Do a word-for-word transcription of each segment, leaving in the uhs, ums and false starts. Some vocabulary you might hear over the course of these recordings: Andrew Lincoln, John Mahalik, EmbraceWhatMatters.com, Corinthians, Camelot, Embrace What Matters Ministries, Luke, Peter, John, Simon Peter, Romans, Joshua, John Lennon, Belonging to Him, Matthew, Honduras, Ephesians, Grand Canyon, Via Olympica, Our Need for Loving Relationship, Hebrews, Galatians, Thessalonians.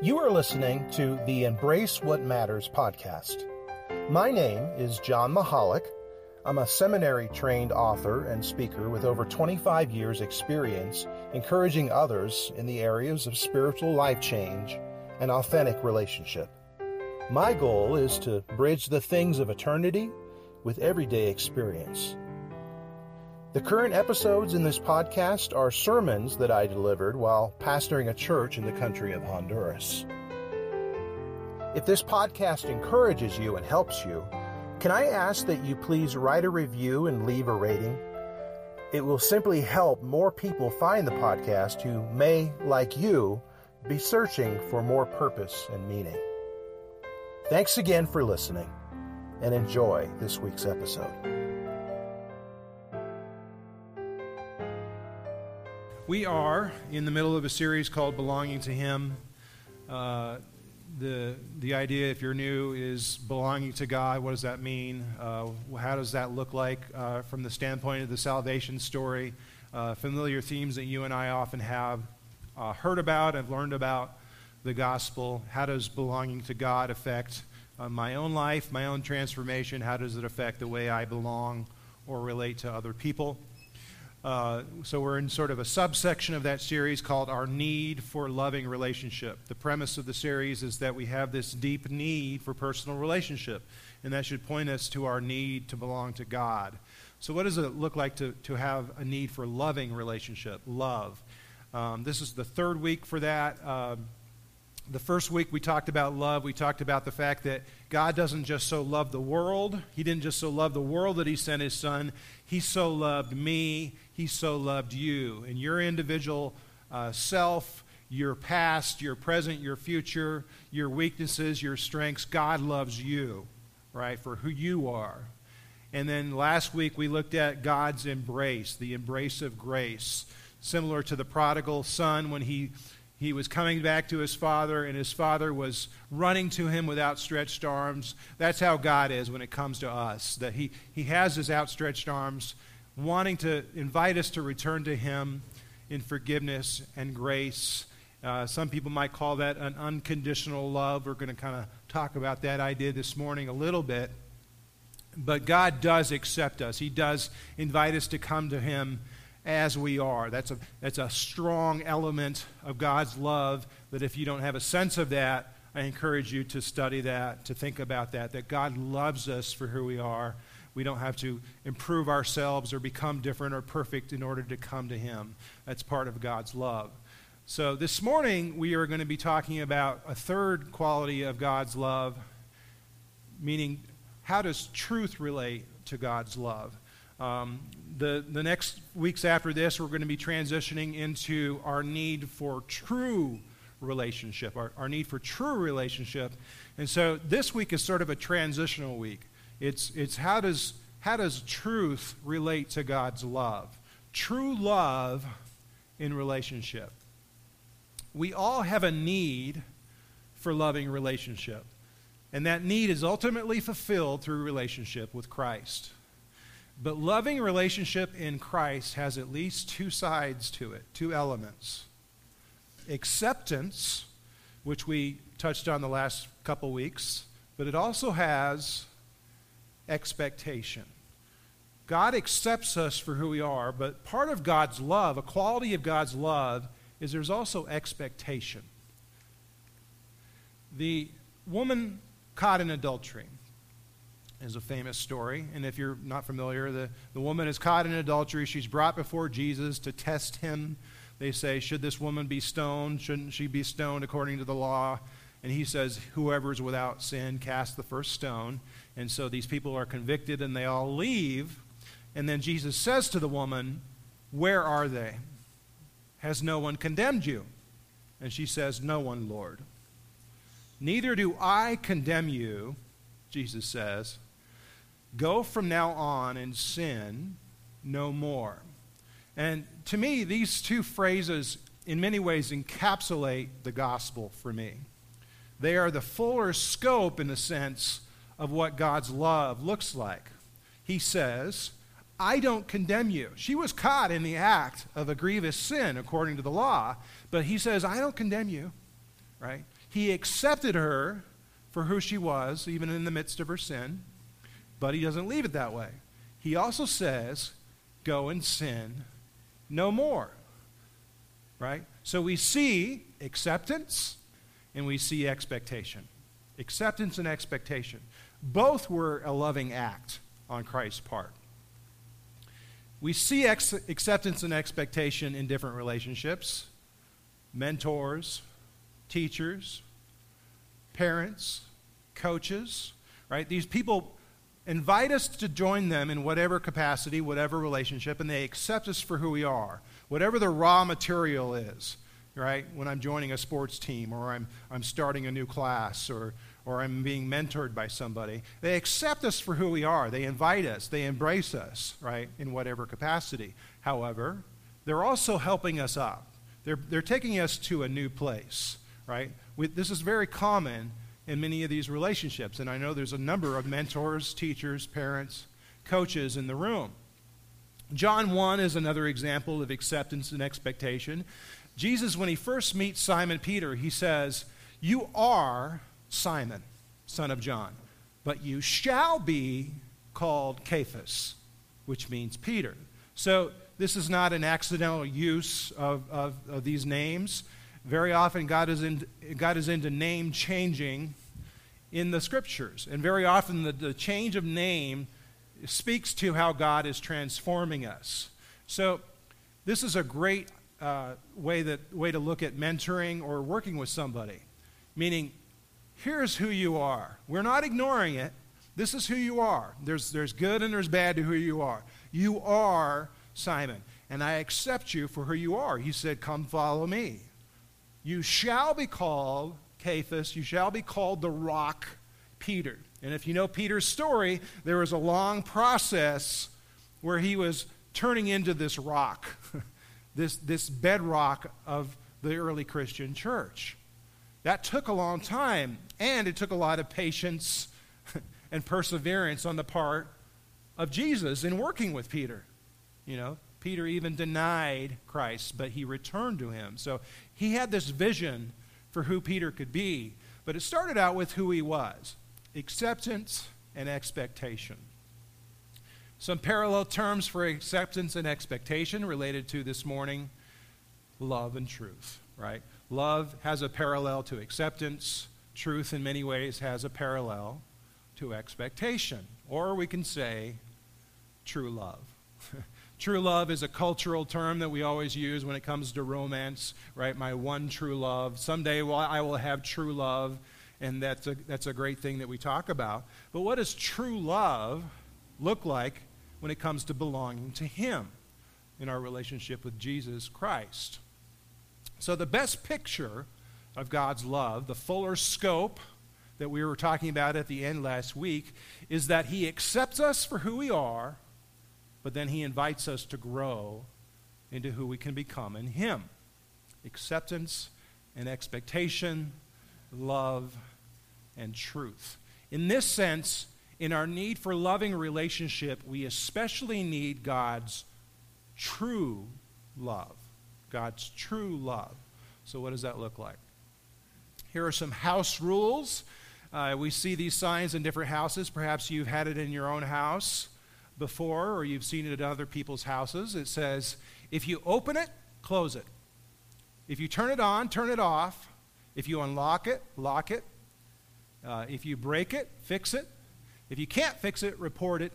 You are listening to the Embrace What Matters podcast. My name is John Mahalik. I'm a seminary-trained author and speaker with over twenty-five years' experience encouraging others in the areas of spiritual life change and authentic relationship. My goal is to bridge the things of eternity with everyday experience. The current episodes in this podcast are sermons that I delivered while pastoring a church in the country of Honduras. If this podcast encourages you and helps you, can I ask that you please write a review and leave a rating? It will simply help more people find the podcast who may, like you, be searching for more purpose and meaning. Thanks again for listening, and enjoy this week's episode. We are in the middle of a series called Belonging to Him. Uh, the the idea, if you're new, is belonging to God. What does that mean? Uh, how does that look like uh, from the standpoint of the salvation story? Uh, familiar themes that you and I often have uh, heard about and learned about the gospel. How does belonging to God affect uh, my own life, my own transformation? How does it affect the way I belong or relate to other people? Uh, so we're in sort of a subsection of that series called Our Need for Loving Relationship. The premise of the series is that we have this deep need for personal relationship, and that should point us to our need to belong to God. So what does it look like to, to have a need for loving relationship, love? Um, this is the third week for that. Uh, the first week we talked about love. We talked about the fact that God doesn't just so love the world. He didn't just so love the world that he sent his son. He so loved me. He so loved you and your individual uh, self, your past, your present, your future, your weaknesses, your strengths. God loves you, right, for who you are. And then last week we looked at God's embrace, the embrace of grace, similar to the prodigal son when he he was coming back to his father, and his father was running to him with outstretched arms. That's how God is when it comes to us, that he, he has his outstretched arms, wanting to invite us to return to him in forgiveness and grace. Uh, some people might call that an unconditional love. We're going to kind of talk about that idea this morning a little bit. But God does accept us. He does invite us to come to him as we are. That's a, that's a strong element of God's love that if you don't have a sense of that, I encourage you to study that, to think about that, that God loves us for who we are. We don't have to improve ourselves or become different or perfect in order to come to him. That's part of God's love. So this morning, we are going to be talking about a third quality of God's love, meaning how does truth relate to God's love? Um, the, the next weeks after this, we're going to be transitioning into our need for true relationship, our, our need for true relationship. And so this week is sort of a transitional week. It's it's how does how does truth relate to God's love? True love in relationship. We all have a need for loving relationship. And that need is ultimately fulfilled through relationship with Christ. But loving relationship in Christ has at least two sides to it, two elements. Acceptance, which we touched on the last couple weeks, but it also has expectation. God accepts us for who we are, but part of God's love, a quality of God's love, is there's also expectation. The woman caught in adultery is a famous story, and if you're not familiar, the, the woman is caught in adultery. She's brought before Jesus to test him. They say, should this woman be stoned? Shouldn't she be stoned according to the law? And he says, whoever's without sin, cast the first stone. And so these people are convicted, and they all leave. And then Jesus says to the woman, where are they? Has no one condemned you? And she says, no one, Lord. Neither do I condemn you, Jesus says. Go from now on and sin no more. And to me, these two phrases in many ways encapsulate the gospel for me. They are the fuller scope, in a sense, of what God's love looks like. He says, I don't condemn you. She was caught in the act of a grievous sin according to the law, but he says, I don't condemn you, right? He accepted her for who she was, even in the midst of her sin, but he doesn't leave it that way. He also says, go and sin no more, right? So we see acceptance and we see expectation. Acceptance and expectation. Both were a loving act on Christ's part. We see ex- acceptance and expectation in different relationships, mentors, teachers, parents, coaches, right? These people invite us to join them in whatever capacity, whatever relationship, and they accept us for who we are, whatever the raw material is, right? When I'm joining a sports team or I'm, I'm starting a new class or or I'm being mentored by somebody. They accept us for who we are. They invite us. They embrace us, right, in whatever capacity. However, they're also helping us up. They're, they're taking us to a new place, right? We, this is very common in many of these relationships, and I know there's a number of mentors, teachers, parents, coaches in the room. John one is another example of acceptance and expectation. Jesus, when he first meets Simon Peter, he says, "You are Simon, son of John, but you shall be called Cephas," which means Peter. So this is not an accidental use of, of, of these names. Very often God is, in, God is into name changing in the Scriptures, and very often the, the change of name speaks to how God is transforming us. So this is a great uh, way, that, way to look at mentoring or working with somebody, meaning here's who you are. We're not ignoring it. This is who you are. There's, there's good and there's bad to who you are. You are Simon, and I accept you for who you are. He said, come follow me. You shall be called Cephas. You shall be called the rock Peter. And if you know Peter's story, there was a long process where he was turning into this rock, this, this bedrock of the early Christian church. That took a long time, and it took a lot of patience and perseverance on the part of Jesus in working with Peter. You know, Peter even denied Christ, but he returned to him. So he had this vision for who Peter could be, but it started out with who he was, acceptance and expectation. Some parallel terms for acceptance and expectation related to this morning, love and truth, right? Love has a parallel to acceptance. Truth, in many ways, has a parallel to expectation. Or we can say true love. True love is a cultural term that we always use when it comes to romance, right? My one true love. Someday I will have true love, and that's a, that's a great thing that we talk about. But what does true love look like when it comes to belonging to Him in our relationship with Jesus Christ? So the best picture of God's love, the fuller scope that we were talking about at the end last week, is that He accepts us for who we are, but then He invites us to grow into who we can become in Him. Acceptance and expectation, love and truth. In this sense, in our need for loving relationship, we especially need God's true love. God's true love. So what does that look like? Here are some house rules. Uh, we see these signs in different houses. Perhaps you've had it in your own house before, or you've seen it at other people's houses. It says, if you open it, close it. If you turn it on, turn it off. If you unlock it, lock it. Uh, if you break it, fix it. If you can't fix it, report it.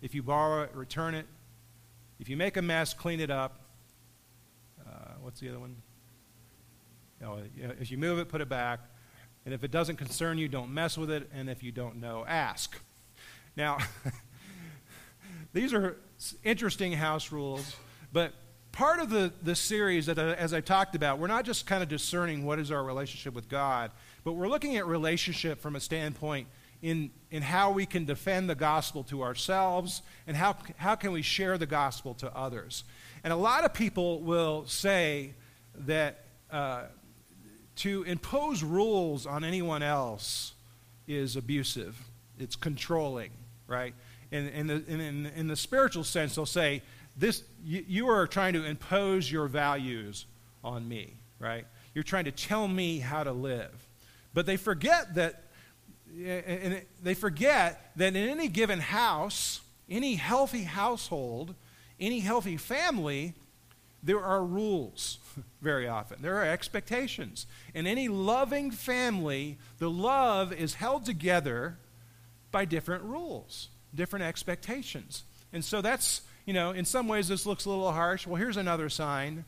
If you borrow it, return it. If you make a mess, clean it up. What's the other one? Oh, if you move it, put it back. And if it doesn't concern you, don't mess with it. And if you don't know, ask. Now, these are interesting house rules. But part of the, the series, that uh, as I talked about, we're not just kind of discerning what is our relationship with God, but we're looking at relationship from a standpoint in, in how we can defend the gospel to ourselves and how how can we share the gospel to others. And a lot of people will say that uh, to impose rules on anyone else is abusive. It's controlling, right? And in the, in, in the spiritual sense, they'll say, "This you, you are trying to impose your values on me," right? You're trying to tell me how to live. But they forget that, and they forget that in any given house, any healthy household, any healthy family, there are rules very often. There are expectations. In any loving family, the love is held together by different rules, different expectations. And so that's, you know, in some ways this looks a little harsh. Well, here's another sign,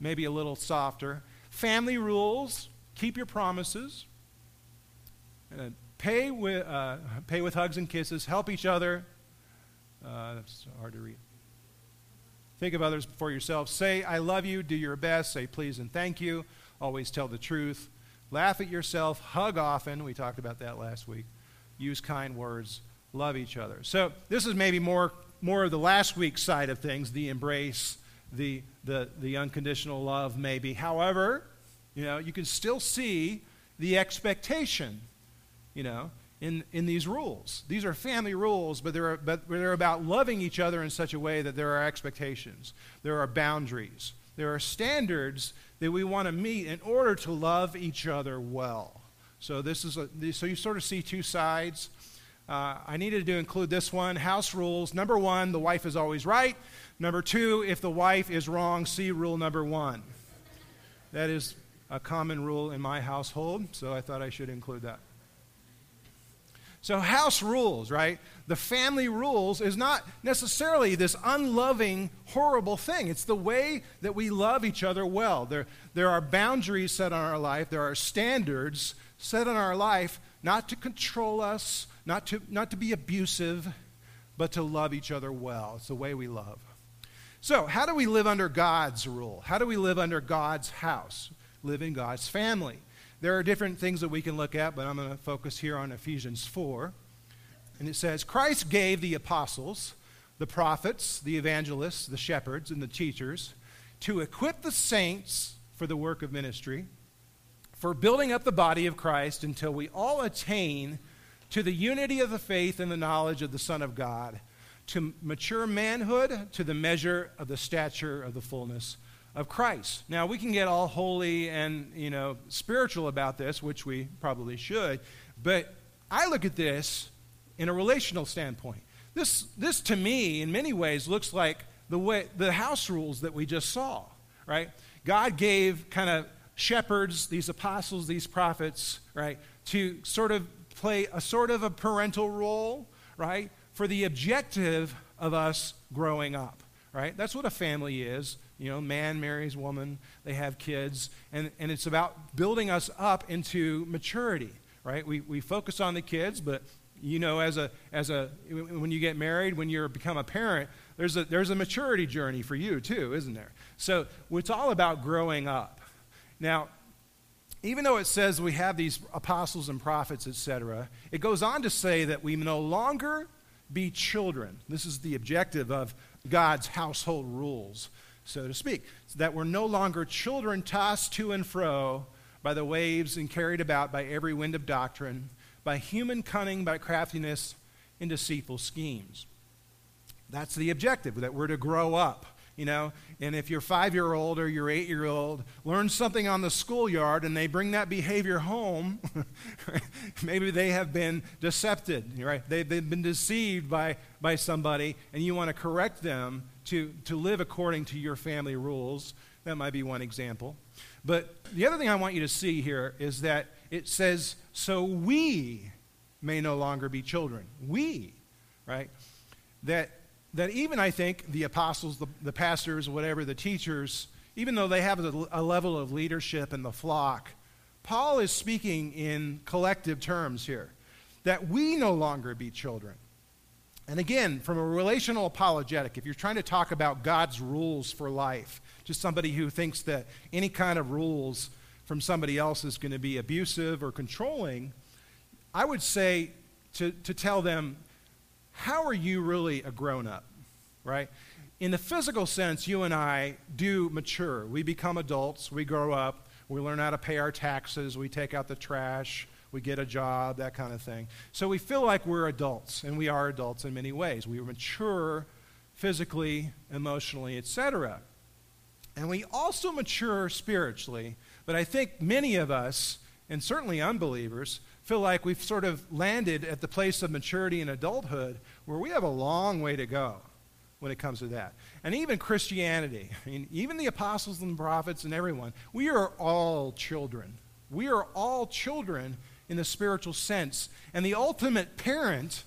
maybe a little softer. Family rules, keep your promises. Uh, pay, with, uh, pay with hugs and kisses. Help each other. Uh, that's hard to read. Think of others before yourself. Say, I love you. Do your best. Say, please and thank you. Always tell the truth. Laugh at yourself. Hug often. We talked about that last week. Use kind words. Love each other. So this is maybe more, more of the last week's side of things, the embrace, the, the, the unconditional love maybe. However, you know, you can still see the expectation, you know, in, in these rules. These are family rules, but they're, but they're about loving each other in such a way that there are expectations. There are boundaries. There are standards that we want to meet in order to love each other well. So this is a, so you sort of see two sides. Uh, I needed to include this one, house rules. Number one, the wife is always right. Number two, if the wife is wrong, see rule number one. That is a common rule in my household, so I thought I should include that. So house rules, right? The family rules is not necessarily this unloving, horrible thing. It's the way that we love each other well. There, there are boundaries set on our life. There are standards set on our life not to control us, not to, not to be abusive, but to love each other well. It's the way we love. So how do we live under God's rule? How do we live under God's house? Live in God's family. There are different things that we can look at, but I'm going to focus here on Ephesians four. And it says, Christ gave the apostles, the prophets, the evangelists, the shepherds, and the teachers to equip the saints for the work of ministry, for building up the body of Christ until we all attain to the unity of the faith and the knowledge of the Son of God, to mature manhood, to the measure of the stature of the fullness of Christ. Now, we can get all holy and, you know, spiritual about this, which we probably should, but I look at this in a relational standpoint. This, this to me, in many ways, looks like the way the house rules that we just saw, right? God gave kind of shepherds, these apostles, these prophets, right, to sort of play a sort of a parental role, right, for the objective of us growing up, right? That's what a family is. You know, man marries woman, they have kids, and, and it's about building us up into maturity, right? We we focus on the kids, but you know, as a as a when you get married, when you become a parent, there's a there's a maturity journey for you too, isn't there? So it's all about growing up. Now, even though it says we have these apostles and prophets, et cetera, it goes on to say that we no longer be children. This is the objective of God's household rules, so to speak, so that we're no longer children tossed to and fro by the waves and carried about by every wind of doctrine, by human cunning, by craftiness, and deceitful schemes. That's the objective, that we're to grow up, you know. And if you're five-year-old or you're eight-year-old, learn something on the schoolyard and they bring that behavior home, maybe they have been decepted, right? They've been deceived by, by somebody, and you want to correct them to, to live according to your family rules. That might be one example. But the other thing I want you to see here is that it says, so we may no longer be children. We, right? That that even, I think, the apostles, the, the pastors, whatever, the teachers, even though they have a, a level of leadership in the flock, Paul is speaking in collective terms here, that we no longer be children. And again, from a relational apologetic, if you're trying to talk about God's rules for life to somebody who thinks that any kind of rules from somebody else is going to be abusive or controlling, I would say to, to tell them, how are you really a grown-up, right? In the physical sense, you and I do mature. We become adults. We grow up. We learn how to pay our taxes. We take out the trash. We get a job, that kind of thing. So we feel like we're adults, and we are adults in many ways. We mature physically, emotionally, et cetera. And we also mature spiritually, but I think many of us, and certainly unbelievers, feel like we've sort of landed at the place of maturity and adulthood where we have a long way to go when it comes to that. And even Christianity, I mean, even the apostles and the prophets and everyone, we are all children. We are all children in the spiritual sense. And the ultimate parent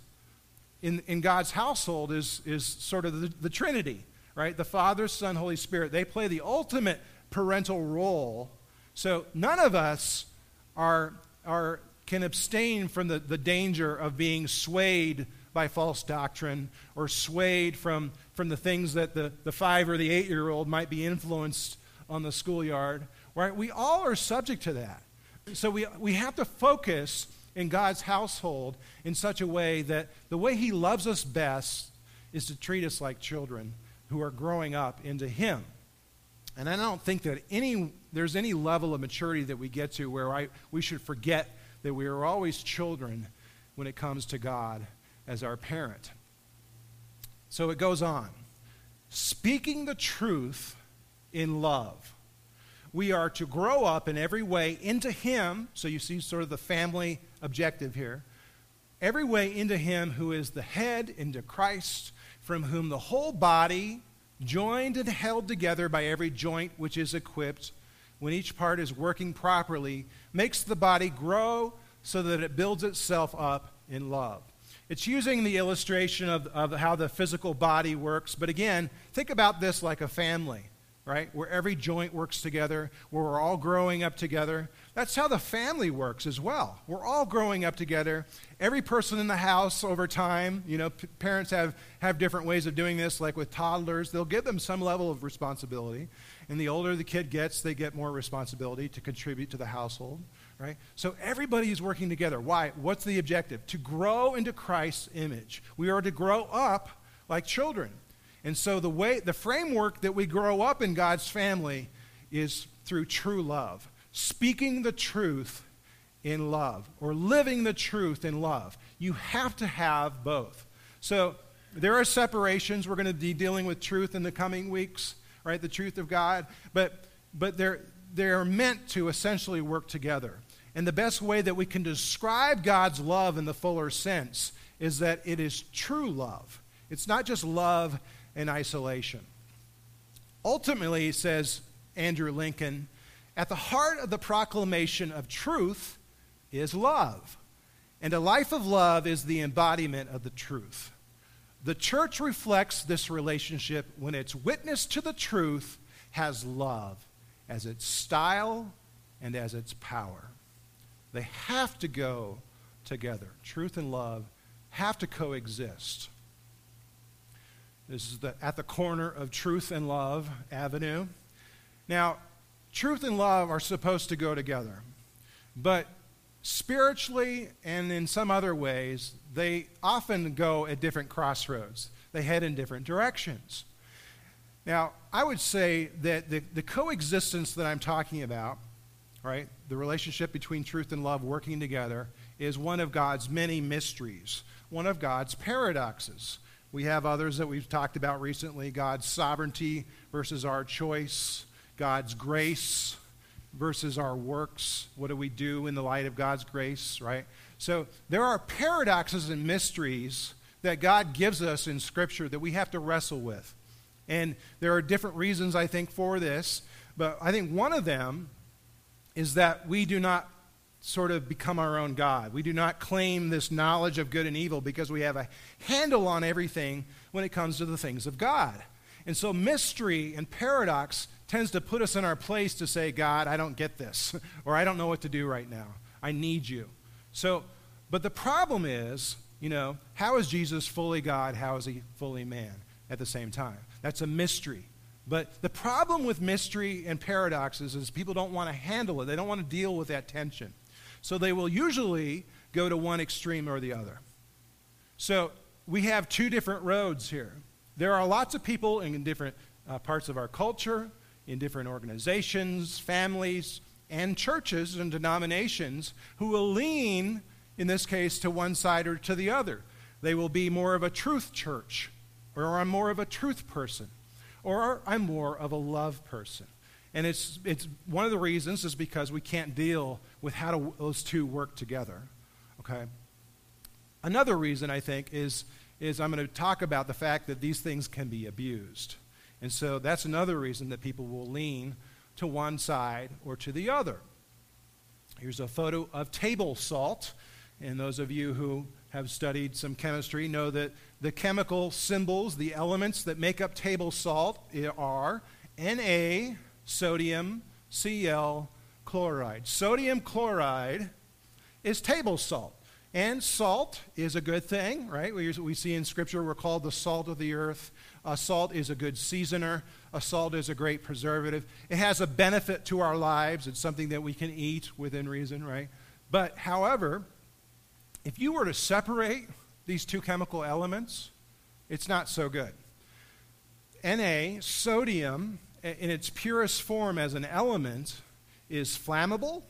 in, in God's household is, is sort of the, the Trinity, right? The Father, Son, Holy Spirit. They play the ultimate parental role. So none of us are, are can abstain from the, the danger of being swayed by false doctrine or swayed from, from the things that the, the five or the eight-year-old might be influenced on the schoolyard, right? We all are subject to that. So we, we have to focus in God's household in such a way that the way he loves us best is to treat us like children who are growing up into him. And I don't think that any there's any level of maturity that we get to where I, we should forget that we are always children when it comes to God as our parent. So it goes on. Speaking the truth in love. We are to grow up in every way into him, so you see sort of the family objective here, every way into him who is the head, into Christ, from whom the whole body, joined and held together by every joint which is equipped, when each part is working properly, makes the body grow so that it builds itself up in love. It's using the illustration of, of how the physical body works, but again, think about this like a family, right? Where every joint works together, where we're all growing up together. That's how the family works as well. We're all growing up together. Every person in the house over time, you know, p- parents have, have different ways of doing this, like with toddlers, they'll give them some level of responsibility. And the older the kid gets, they get more responsibility to contribute to the household, right? So everybody is working together. Why? What's the objective? To grow into Christ's image. We are to grow up like children. And so the way, the framework that we grow up in God's family is through true love. Speaking the truth in love, or living the truth in love. You have to have both. So there are separations. We're going to be dealing with truth in the coming weeks, right? The truth of God. But but they're they're meant to essentially work together. And the best way that we can describe God's love in the fuller sense is that it is true love. It's not just love in isolation. Ultimately, says Andrew Lincoln, at the heart of the proclamation of truth is love, and a life of love is the embodiment of the truth. The church reflects this relationship when its witness to the truth has love as its style and as its power. They have to go together. Truth and love have to coexist. This is the, at the corner of Truth and Love Avenue. Now, truth and love are supposed to go together, but spiritually and in some other ways, they often go at different crossroads. They head in different directions. Now, I would say that the, the coexistence that I'm talking about, right, the relationship between truth and love working together, is one of God's many mysteries, one of God's paradoxes. We have others that we've talked about recently, God's sovereignty versus our choice, God's grace versus our works. What do we do in the light of God's grace, right? So there are paradoxes and mysteries that God gives us in Scripture that we have to wrestle with. And there are different reasons, I think, for this. But I think one of them is that we do not sort of become our own God. We do not claim this knowledge of good and evil because we have a handle on everything when it comes to the things of God. And so mystery and paradox tends to put us in our place to say, God, I don't get this, or I don't know what to do right now. I need you. So, but the problem is, you know, how is Jesus fully God? How is he fully man at the same time? That's a mystery. But the problem with mystery and paradoxes is people don't want to handle it. They don't want to deal with that tension. So they will usually go to one extreme or the other. So we have two different roads here. There are lots of people in different uh, parts of our culture, in different organizations, families, and churches and denominations who will lean, in this case, to one side or to the other. They will be more of a truth church or more of a truth person. or I'm more of a love person. And it's it's one of the reasons is because we can't deal with how to, those two work together, okay? Another reason, I think, is, is I'm going to talk about the fact that these things can be abused. And so that's another reason that people will lean to one side or to the other. Here's a photo of table salt. And those of you who have studied some chemistry know that the chemical symbols, the elements that make up table salt are Na, sodium, Cl, chloride. Sodium chloride is table salt. And salt is a good thing, right? We, we see in Scripture we're called the salt of the earth. Uh, salt is a good seasoner. Uh, salt is a great preservative. It has a benefit to our lives. It's something that we can eat within reason, right? But, however, if you were to separate these two chemical elements, it's not so good. Na, sodium, in its purest form as an element, is flammable.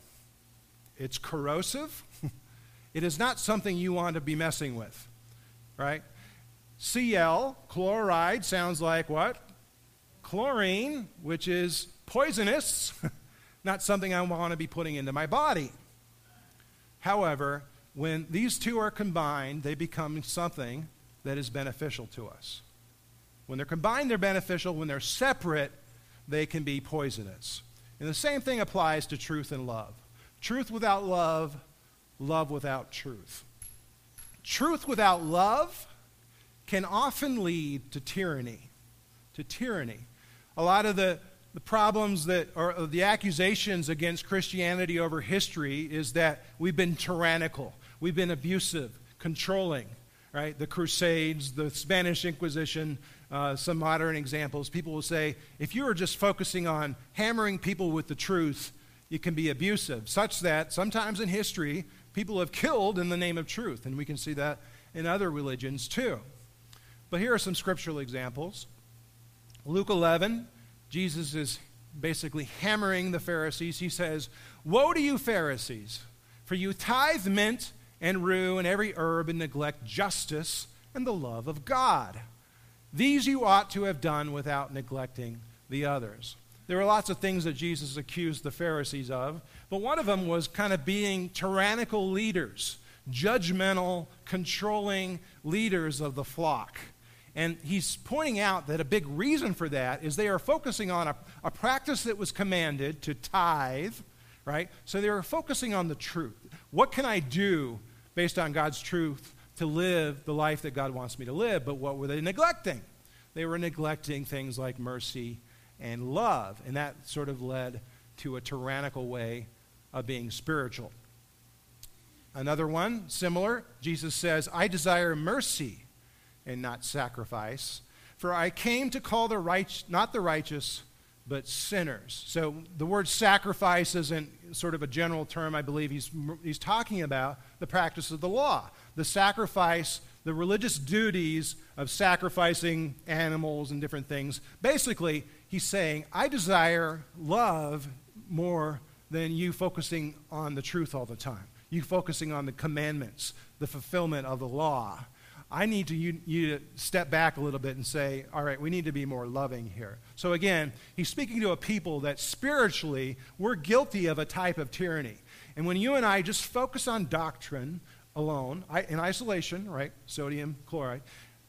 It's corrosive. It is not something you want to be messing with, right? Cl, chloride, sounds like what? Chlorine, which is poisonous. Not something I want to be putting into my body. However, when these two are combined, they become something that is beneficial to us. When they're combined, they're beneficial. When they're separate, they can be poisonous. And the same thing applies to truth and love. Truth without love, love without truth. Truth without love can often lead to tyranny, to tyranny. A lot of the, the problems that are the accusations against Christianity over history is that we've been tyrannical. We've been abusive, controlling, right? The Crusades, the Spanish Inquisition, uh, some modern examples. People will say, if you are just focusing on hammering people with the truth, you can be abusive, such that sometimes in history, people have killed in the name of truth. And we can see that in other religions too. But here are some scriptural examples. Luke eleven, Jesus is basically hammering the Pharisees. He says, "Woe to you, Pharisees, for you tithe mint and rue and every herb and neglect justice and the love of God. These you ought to have done without neglecting the others." There were lots of things that Jesus accused the Pharisees of, but one of them was kind of being tyrannical leaders, judgmental, controlling leaders of the flock. And he's pointing out that a big reason for that is they are focusing on a, a practice that was commanded to tithe, right? So they were focusing on the truth. What can I do based on God's truth to live the life that God wants me to live? But what were they neglecting? They were neglecting things like mercy and love, and that sort of led to a tyrannical way of being spiritual. Another one, similar, Jesus says, "I desire mercy and not sacrifice, for I came to call the right, not the righteous, but sinners." So the word sacrifice isn't sort of a general term. I believe he's, he's talking about the practice of the law, the sacrifice, the religious duties of sacrificing animals and different things. Basically, he's saying, I desire love more than you focusing on the truth all the time, you focusing on the commandments, the fulfillment of the law. I need to you, you to step back a little bit and say, all right, we need to be more loving here. So again, he's speaking to a people that spiritually we're guilty of a type of tyranny. And when you and I just focus on doctrine alone, I, in isolation, right, sodium chloride,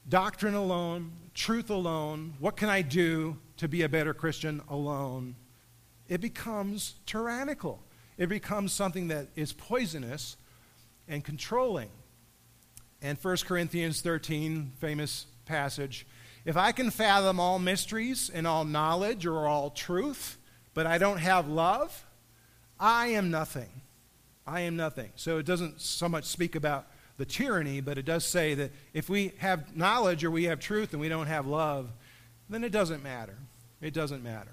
doctrine alone, truth alone, what can I do to be a better Christian alone, it becomes tyrannical. It becomes something that is poisonous and controlling. And First Corinthians thirteen, famous passage, "If I can fathom all mysteries and all knowledge or all truth, but I don't have love, I am nothing. I am nothing." So it doesn't so much speak about the tyranny, but it does say that if we have knowledge or we have truth and we don't have love, then it doesn't matter. It doesn't matter.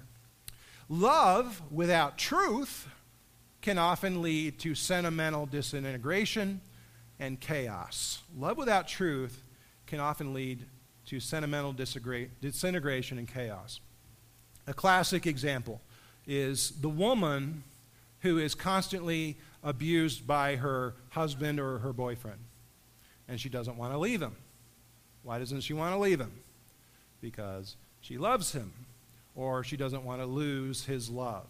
Love without truth can often lead to sentimental disintegration and chaos. Love without truth can often lead to sentimental disintegration and chaos. A classic example is the woman who is constantly abused by her husband or her boyfriend, and she doesn't want to leave him. Why doesn't she want to leave him? Because she loves him. or she doesn't want to lose his love.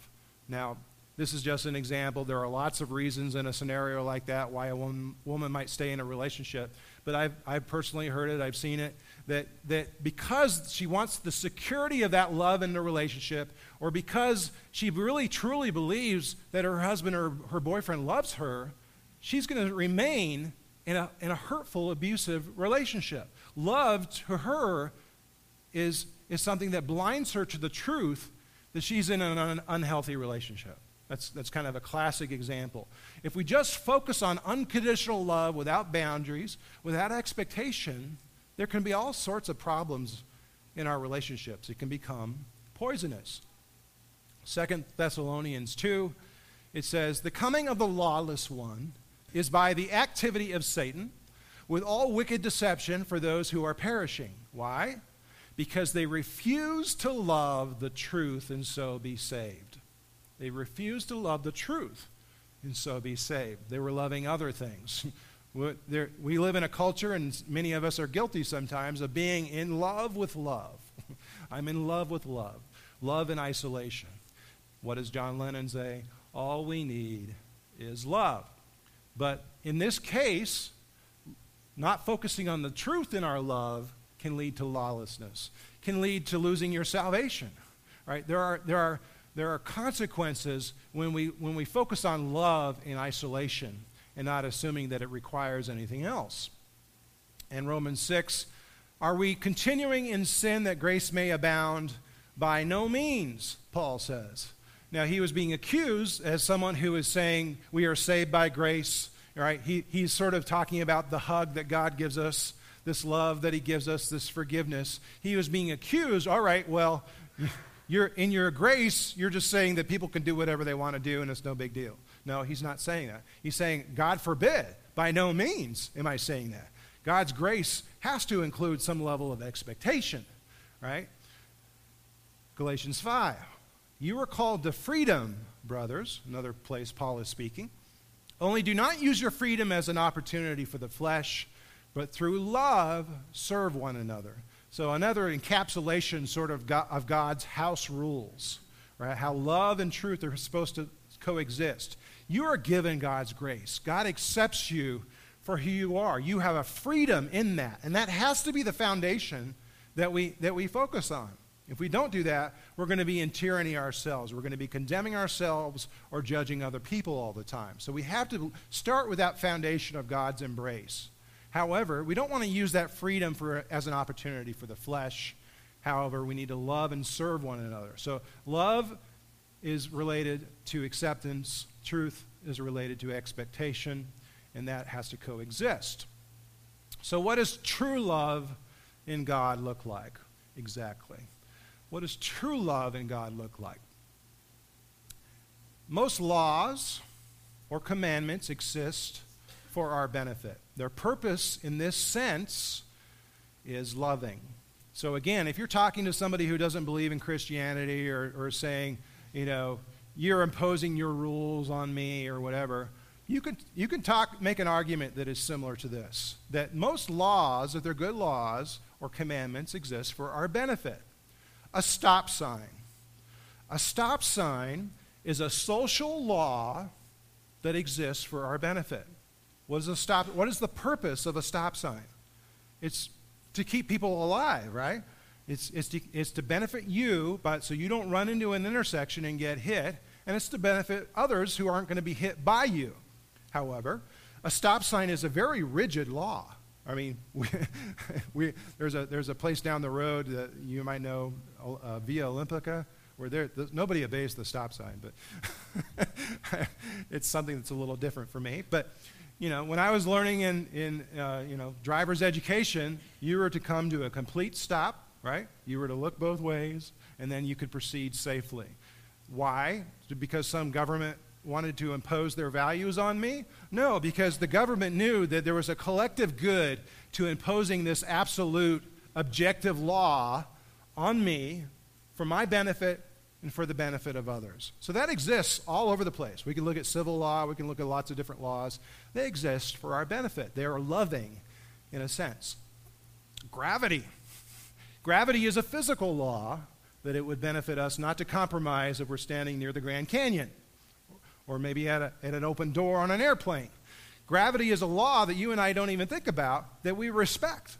Now, this is just an example. There are lots of reasons in a scenario like that why a woman, woman might stay in a relationship. But I've, I've personally heard it. I've seen it. That, that because she wants the security of that love in the relationship, or because she really truly believes that her husband or her boyfriend loves her, she's going to remain in a, in a hurtful, abusive relationship. Love to her is, is something that blinds her to the truth that she's in an un- unhealthy relationship. That's, that's kind of a classic example. If we just focus on unconditional love without boundaries, without expectation, there can be all sorts of problems in our relationships. It can become poisonous. Second Thessalonians two, it says, "The coming of the lawless one is by the activity of Satan, with all wicked deception for those who are perishing." Why? "Because they refuse to love the truth and so be saved." They refuse to love the truth and so be saved. They were loving other things. We live in a culture, and many of us are guilty sometimes, of being in love with love. I'm in love with love. Love in isolation. What does John Lennon say? All we need is love. But in this case, not focusing on the truth in our love can lead to lawlessness, can lead to losing your salvation. Right? There are, there are There are consequences when we when we focus on love in isolation and not assuming that it requires anything else. And Romans six, "Are we continuing in sin that grace may abound? By no means," Paul says. Now, he was being accused as someone who is saying we are saved by grace, right? He, he's sort of talking about the hug that God gives us, this love that he gives us, this forgiveness. He was being accused, all right, well, You're, in your grace, you're just saying that people can do whatever they want to do and it's no big deal. No, he's not saying that. He's saying, God forbid, by no means am I saying that. God's grace has to include some level of expectation, right? Galatians five, "You are called to freedom, brothers," another place Paul is speaking. "Only do not use your freedom as an opportunity for the flesh, but through love serve one another." So another encapsulation sort of God, of God's house rules, right? How love and truth are supposed to coexist. You are given God's grace. God accepts you for who you are. You have a freedom in that, and that has to be the foundation that we that we focus on. If we don't do that, we're going to be in tyranny ourselves. We're going to be condemning ourselves or judging other people all the time. So we have to start with that foundation of God's embrace. However, we don't want to use that freedom for as an opportunity for the flesh. However, we need to love and serve one another. So love is related to acceptance. Truth is related to expectation, and that has to coexist. So what does true love in God look like? Exactly. What does true love in God look like? Most laws or commandments exist for our benefit. Their purpose in this sense is loving. So again, if you're talking to somebody who doesn't believe in Christianity or, or saying, you know, you're imposing your rules on me or whatever, you can you can talk make an argument that is similar to this, that most laws, if they're good laws or commandments, exist for our benefit. A stop sign. A stop sign is a social law that exists for our benefit. What is a stop? What is the purpose of a stop sign? It's to keep people alive, right? It's it's to, it's to benefit you, but so you don't run into an intersection and get hit, and it's to benefit others who aren't going to be hit by you. However, a stop sign is a very rigid law. I mean, we, we there's a there's a place down the road that you might know, uh, Via Olympica, where there nobody obeys the stop sign, but it's something that's a little different for me, but. You know, when I was learning in, in uh, you know, driver's education, you were to come to a complete stop, right? You were to look both ways, and then you could proceed safely. Why? Because some government wanted to impose their values on me? No, because the government knew that there was a collective good to imposing this absolute objective law on me for my benefit and for the benefit of others. So that exists all over the place. We can look at civil law. We can look at lots of different laws. They exist for our benefit. They are loving in a sense. Gravity. Gravity is a physical law that it would benefit us not to compromise if we're standing near the Grand Canyon or maybe at, a, at an open door on an airplane. Gravity is a law that you and I don't even think about, that we respect.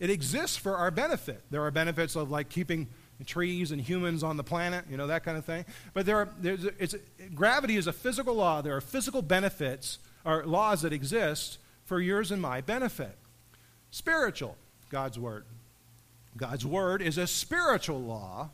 It exists for our benefit. There are benefits of like keeping trees and humans on the planet, you know, that kind of thing. But there are, there's, it's, gravity is a physical law. There are physical benefits or laws that exist for yours and my benefit. Spiritual, God's Word. God's Word is a spiritual law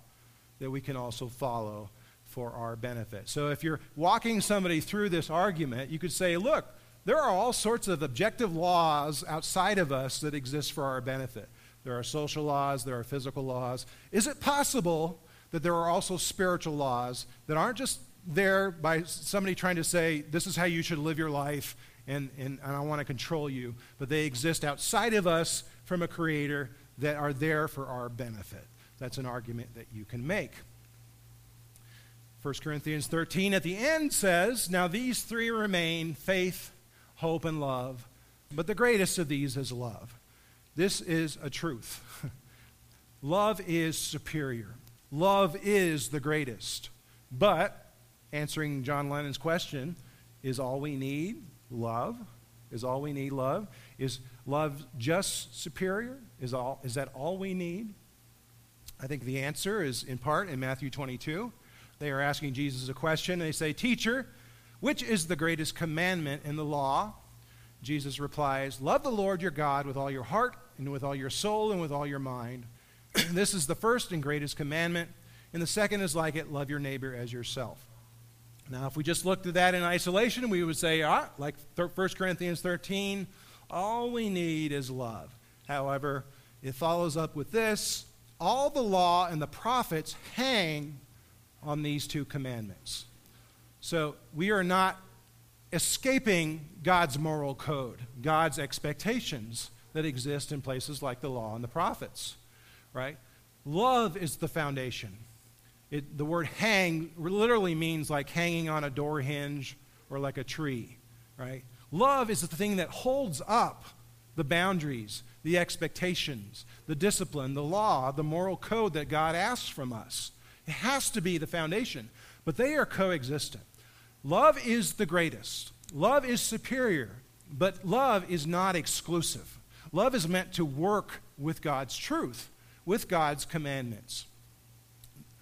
that we can also follow for our benefit. So if you're walking somebody through this argument, you could say, look, there are all sorts of objective laws outside of us that exist for our benefit. There are social laws, there are physical laws. Is it possible that there are also spiritual laws that aren't just there by somebody trying to say, this is how you should live your life, and, and, and I want to control you, but they exist outside of us from a creator that are there for our benefit? That's an argument that you can make. First Corinthians thirteen at the end says, now these three remain, faith, hope, and love, but the greatest of these is love. This is a truth. Love is superior. Love is the greatest. But, answering John Lennon's question, is all we need love? Is all we need love? Is love just superior? Is all, is that all we need? I think the answer is in part in Matthew twenty-two. They are asking Jesus a question. They say, teacher, which is the greatest commandment in the law? Jesus replies, love the Lord your God with all your heart and with all your soul and with all your mind. This is the first and greatest commandment. And the second is like it, love your neighbor as yourself. Now, if we just looked at that in isolation, we would say, ah, like First Corinthians thirteen, all we need is love. However, it follows up with this. All the law and the prophets hang on these two commandments. So we are not escaping God's moral code, God's expectations that exist in places like the law and the prophets, right? Love is the foundation. It, the word hang literally means like hanging on a door hinge or like a tree, right? Love is the thing that holds up the boundaries, the expectations, the discipline, the law, the moral code that God asks from us. It has to be the foundation, but they are coexistent. Love is the greatest. Love is superior, but love is not exclusive. Love is meant to work with God's truth, with God's commandments.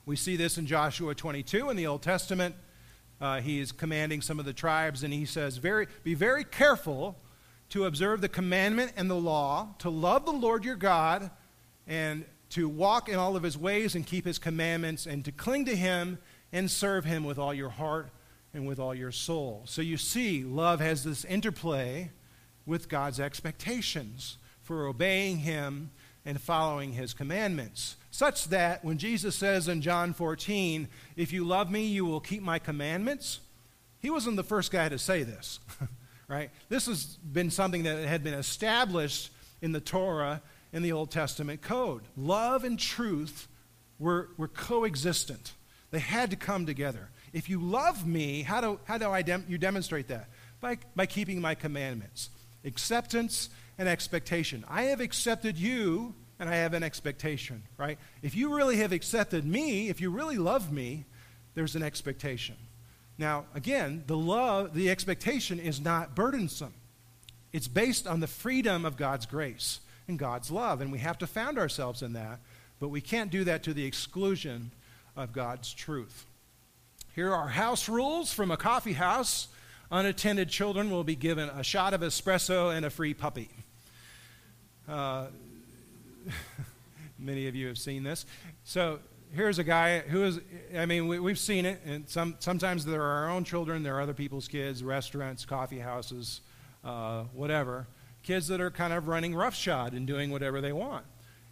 We see this in Joshua twenty-two in the Old Testament. Uh, he is commanding some of the tribes, and he says, very, be very careful to observe the commandment and the law, to love the Lord your God, and to walk in all of his ways and keep his commandments, and to cling to him and serve him with all your heart and with all your soul. So you see, love has this interplay with God's expectations for obeying him and following his commandments, such that when Jesus says in John fourteen, if you love me, you will keep my commandments, he wasn't the first guy to say this, right? This has been something that had been established in the Torah and the Old Testament code. Love and truth were, were coexistent. They had to come together. If you love me, how do, how do I dem- you demonstrate that? By, by keeping my commandments. Acceptance and expectation. I have accepted you, and I have an expectation, right? If you really have accepted me, if you really love me, there's an expectation. Now, again, the love, the expectation is not burdensome. It's based on the freedom of God's grace and God's love, and we have to found ourselves in that, but we can't do that to the exclusion of God's truth. Here are house rules from a coffee house. Unattended children will be given a shot of espresso and a free puppy. Uh, many of you have seen this. So here's a guy who is, I mean, we, we've seen it, and some, sometimes there are our own children, there are other people's kids, restaurants, coffee houses, uh, whatever, kids that are kind of running roughshod and doing whatever they want.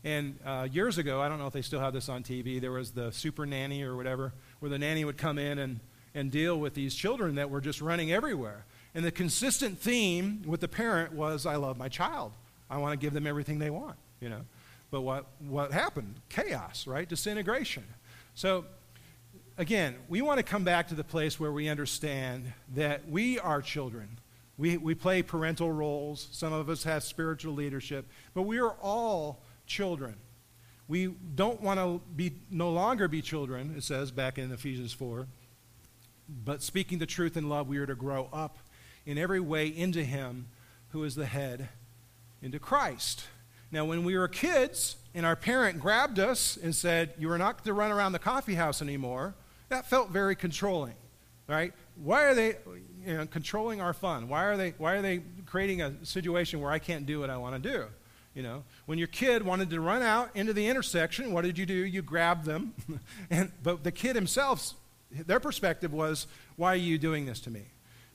And uh, years ago, I don't know if they still have this on T V, there was the Super Nanny or whatever, where the nanny would come in and, and deal with these children that were just running everywhere. And the consistent theme with the parent was, I love my child. I want to give them everything they want, you know. But what, what happened? Chaos, right? Disintegration. So, again, we want to come back to the place where we understand that we are children. We, we play parental roles. Some of us have spiritual leadership. But we are all children. We don't want to be no longer be children, it says back in Ephesians four, but speaking the truth in love, we are to grow up in every way into him who is the head, into Christ. Now, when we were kids and our parent grabbed us and said, you are not to run around the coffee house anymore, that felt very controlling, right? Why are they you know, controlling our fun? Why are they, why are they creating a situation where I can't do what I want to do? You know, when your kid wanted to run out into the intersection, what did you do? You grabbed them. and But the kid himself, their perspective was, why are you doing this to me?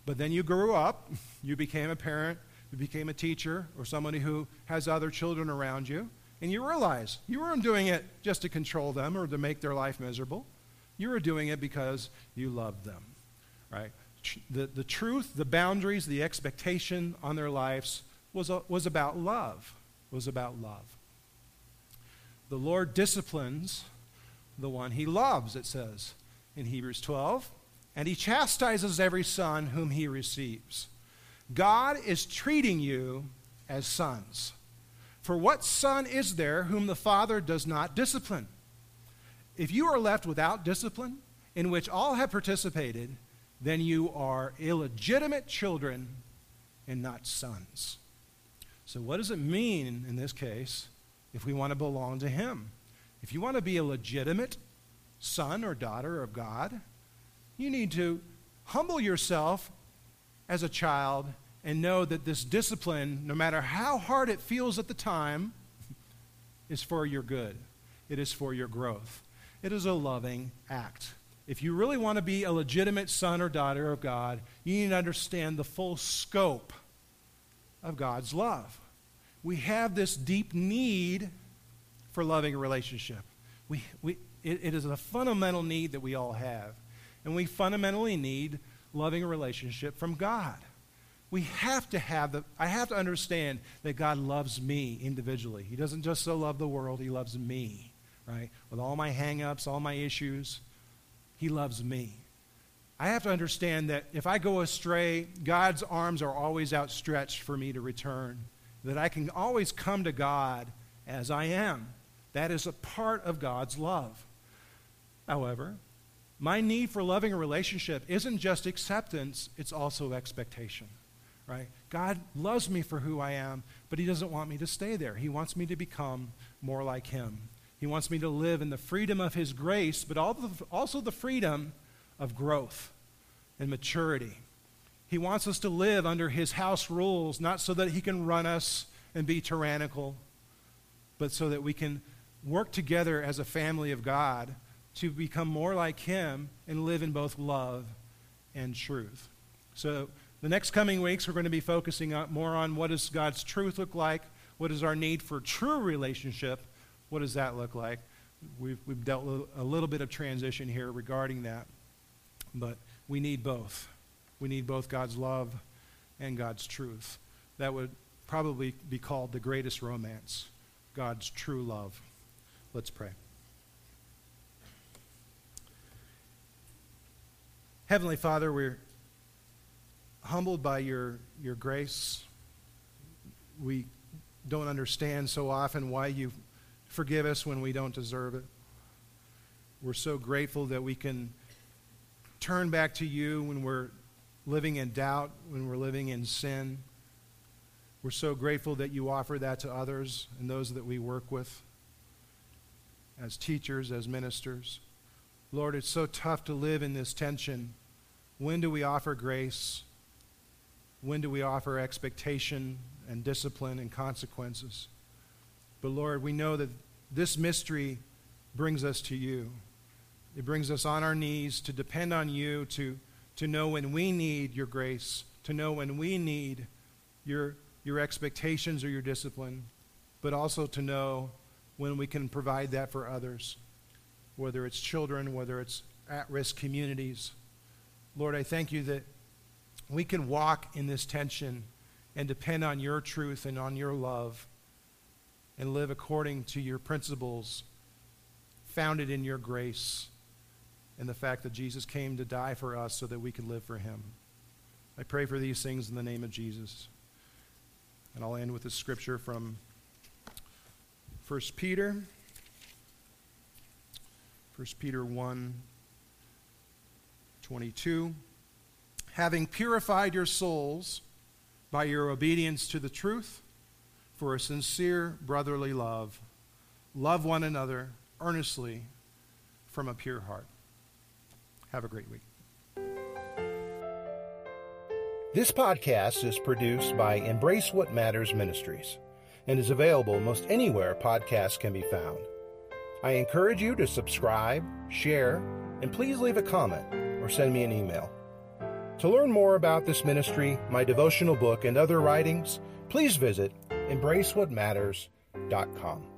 But then you grew up, you became a parent, you became a teacher or somebody who has other children around you, and you realize you weren't doing it just to control them or to make their life miserable. You were doing it because you loved them, right? The, the truth, the boundaries, the expectation on their lives was, was about love. was about love. The Lord disciplines the one he loves, it says in Hebrews twelve, and he chastises every son whom he receives. God is treating you as sons. For what son is there whom the Father does not discipline? If you are left without discipline, in which all have participated, then you are illegitimate children and not sons. So what does it mean in this case if we want to belong to him? If you want to be a legitimate son or daughter of God, you need to humble yourself as a child and know that this discipline, no matter how hard it feels at the time, is for your good. It is for your growth. It is a loving act. If you really want to be a legitimate son or daughter of God, you need to understand the full scope of God's love. We have this deep need for loving a relationship. We, we, it, it is a fundamental need that we all have. And we fundamentally need loving a relationship from God. We have to have the, I have to understand that God loves me individually. He doesn't just so love the world, he loves me, right? With all my hang-ups, all my issues, he loves me. I have to understand that if I go astray, God's arms are always outstretched for me to return, that I can always come to God as I am. That is a part of God's love. However, my need for loving a relationship isn't just acceptance, it's also expectation, right? God loves me for who I am, but he doesn't want me to stay there. He wants me to become more like him. He wants me to live in the freedom of his grace, but also the freedom of growth and maturity. He wants us to live under his house rules, not so that he can run us and be tyrannical, but so that we can work together as a family of God to become more like him and live in both love and truth. So the next coming weeks, we're going to be focusing more on what does God's truth look like, what is our need for true relationship, what does that look like? We've, we've dealt with a little bit of transition here regarding that. But we need both. We need both God's love and God's truth. That would probably be called the greatest romance, God's true love. Let's pray. Heavenly Father, we're humbled by your, your grace. We don't understand so often why you forgive us when we don't deserve it. We're so grateful that we can turn back to you when we're living in doubt, when we're living in sin. We're so grateful that you offer that to others and those that we work with as teachers, as ministers. Lord, it's so tough to live in this tension. When do we offer grace? When do we offer expectation and discipline and consequences? But Lord, we know that this mystery brings us to you. It brings us on our knees to depend on you, to, to know when we need your grace, to know when we need your, your expectations or your discipline, but also to know when we can provide that for others, whether it's children, whether it's at-risk communities. Lord, I thank you that we can walk in this tension and depend on your truth and on your love and live according to your principles founded in your grace and the fact that Jesus came to die for us so that we could live for him. I pray for these things in the name of Jesus. And I'll end with a scripture from First Peter First Peter one, twenty-two, having purified your souls by your obedience to the truth for a sincere brotherly love, love one another earnestly from a pure heart. Have a great week. This podcast is produced by Embrace What Matters Ministries and is available most anywhere podcasts can be found. I encourage you to subscribe, share, and please leave a comment or send me an email. To learn more about this ministry, my devotional book, and other writings, please visit Embrace What Matters dot com.